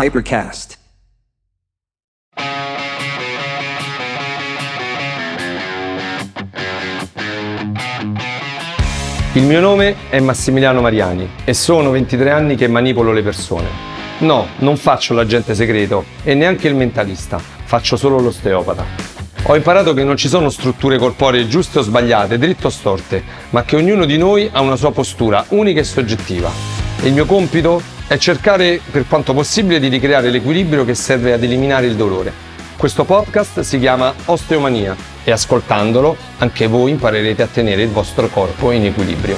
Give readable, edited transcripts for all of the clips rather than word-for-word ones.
Hypercast. Il mio nome è Massimiliano Mariani e sono 23 anni che manipolo le persone. No, non faccio l'agente segreto e neanche il mentalista, faccio solo l'osteopata. Ho imparato che non ci sono strutture corporee giuste o sbagliate, dritte o storte, ma che ognuno di noi ha una sua postura unica e soggettiva. Il mio compito è cercare per quanto possibile di ricreare l'equilibrio che serve ad eliminare il dolore. Questo podcast si chiama Osteomania e ascoltandolo anche voi imparerete a tenere il vostro corpo in equilibrio.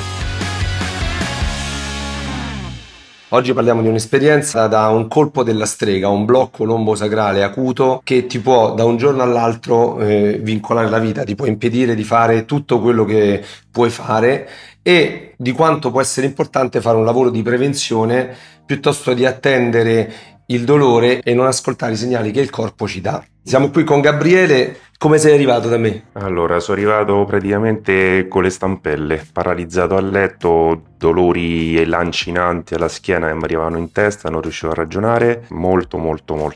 Oggi parliamo di un'esperienza da un colpo della strega, un blocco lombosacrale acuto che ti può da un giorno all'altro vincolare la vita, ti può impedire di fare tutto quello che puoi fare e di quanto può essere importante fare un lavoro di prevenzione piuttosto di attendere il dolore e non ascoltare i segnali che il corpo ci dà. Siamo qui con Gabriele. Come sei arrivato da me? Allora, sono arrivato praticamente con le stampelle, paralizzato a letto, dolori lancinanti alla schiena che mi arrivavano in testa, non riuscivo a ragionare, molto male,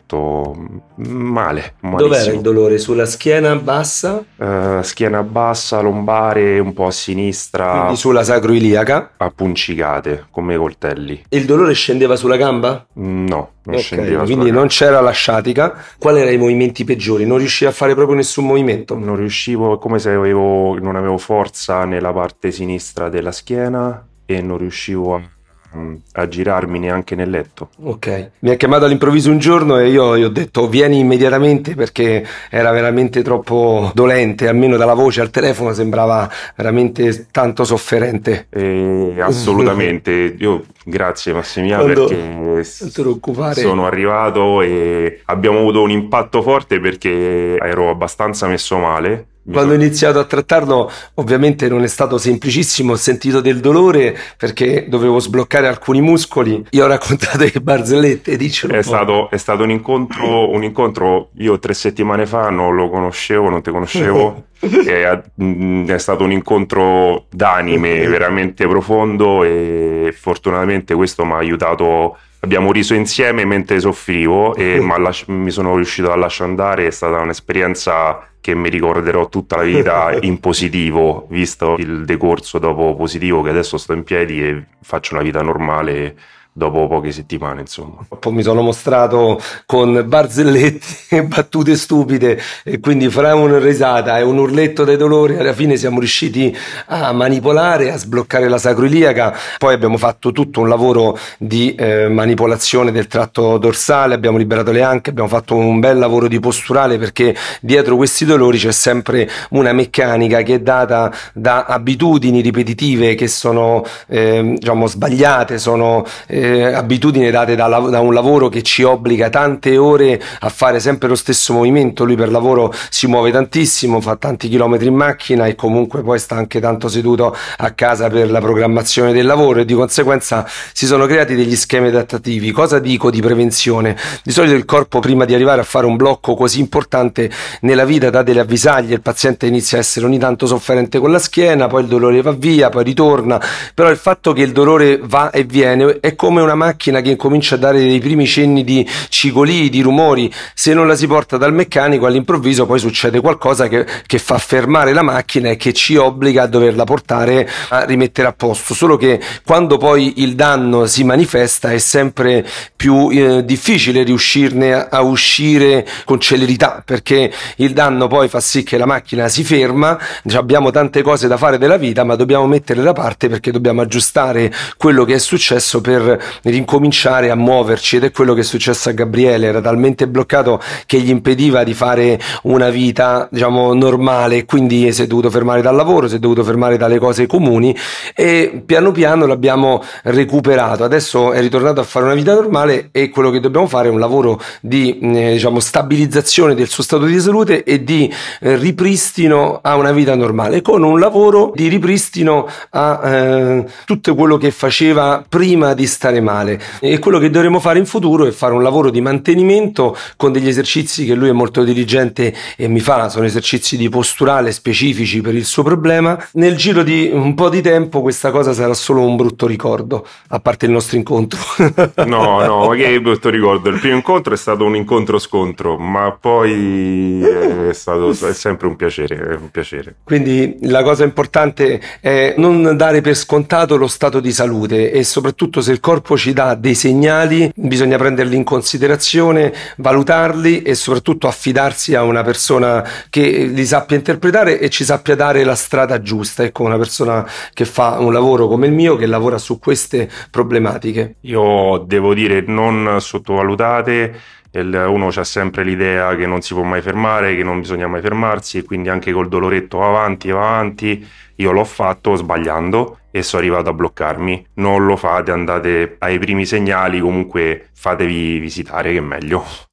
malissimo. Dov'era il dolore? Sulla schiena bassa? Schiena bassa, lombare, un po' a sinistra. Quindi sulla sacroiliaca? A puncicate, come coltelli. E il dolore scendeva sulla gamba? No. Non scendeva, quindi non c'era la sciatica. Quali erano i movimenti peggiori? Non riuscivo a fare proprio nessun movimento. Non riuscivo, come se non avevo forza nella parte sinistra della schiena e non riuscivo a girarmi neanche nel letto. Ok, mi ha chiamato all'improvviso un giorno e io gli ho detto vieni immediatamente perché era veramente troppo dolente, almeno dalla voce al telefono sembrava veramente tanto sofferente. Assolutamente, io grazie Massimiliano perché sono arrivato e abbiamo avuto un impatto forte perché ero abbastanza messo male. Quando ho iniziato a trattarlo ovviamente non è stato semplicissimo, ho sentito del dolore perché dovevo sbloccare alcuni muscoli. Io ho raccontato che barzellette, dicelo. È stato un incontro, io 3 settimane fa non lo conoscevo, non te conoscevo. È stato un incontro d'anime veramente profondo e fortunatamente questo mi ha aiutato. Abbiamo riso insieme mentre soffrivo e mi sono riuscito a lasciare andare. È stata un'esperienza che mi ricorderò tutta la vita in positivo, visto il decorso dopo positivo che adesso sto in piedi e faccio una vita normale dopo poche settimane, insomma. Poi mi sono mostrato con barzellette e battute stupide e quindi fra una risata e un urletto dai dolori alla fine siamo riusciti a manipolare, a sbloccare la sacroiliaca. Poi abbiamo fatto tutto un lavoro di manipolazione del tratto dorsale, abbiamo liberato le anche, abbiamo fatto un bel lavoro di posturale perché dietro questi dolori c'è sempre una meccanica che è data da abitudini ripetitive che sono sbagliate, sono abitudini date da un lavoro che ci obbliga tante ore a fare sempre lo stesso movimento. Lui per lavoro si muove tantissimo, fa tanti chilometri in macchina e comunque poi sta anche tanto seduto a casa per la programmazione del lavoro e di conseguenza si sono creati degli schemi adattativi. Cosa dico di prevenzione? Di solito il corpo prima di arrivare a fare un blocco così importante nella vita dà delle avvisaglie, il paziente inizia a essere ogni tanto sofferente con la schiena, poi il dolore va via, poi ritorna, però il fatto che il dolore va e viene è come una macchina che incomincia a dare dei primi cenni di cigolii, di rumori. Se non la si porta dal meccanico all'improvviso poi succede qualcosa che fa fermare la macchina e che ci obbliga a doverla portare a rimettere a posto, solo che quando poi il danno si manifesta è sempre più difficile riuscirne a uscire con celerità perché il danno poi fa sì che la macchina si ferma, abbiamo tante cose da fare della vita ma dobbiamo metterle da parte perché dobbiamo aggiustare quello che è successo per ricominciare a muoverci ed è quello che è successo a Gabriele. Era talmente bloccato che gli impediva di fare una vita normale, quindi si è dovuto fermare dal lavoro, si è dovuto fermare dalle cose comuni e piano piano l'abbiamo recuperato. Adesso è ritornato a fare una vita normale e quello che dobbiamo fare è un lavoro di stabilizzazione del suo stato di salute e di ripristino a una vita normale con un lavoro di ripristino a tutto quello che faceva prima di stare accade male, e quello che dovremo fare in futuro è fare un lavoro di mantenimento con degli esercizi che lui è molto diligente e mi fa, sono esercizi di posturale specifici per il suo problema. Nel giro di un po' di tempo questa cosa sarà solo un brutto ricordo, a parte il nostro incontro. No, ma che brutto ricordo, il primo incontro è stato un incontro scontro, ma poi è sempre un piacere, Quindi la cosa importante è non dare per scontato lo stato di salute, e soprattutto se il corpo ci dà dei segnali bisogna prenderli in considerazione, valutarli e soprattutto affidarsi a una persona che li sappia interpretare e ci sappia dare la strada giusta. Ecco, una persona che fa un lavoro come il mio, che lavora su queste problematiche. Io devo dire, non sottovalutate. Uno c'ha sempre l'idea che non si può mai fermare, che non bisogna mai fermarsi, e quindi anche col doloretto va avanti. Io l'ho fatto sbagliando e sono arrivato a bloccarmi. Non lo fate, andate ai primi segnali, comunque fatevi visitare, che è meglio.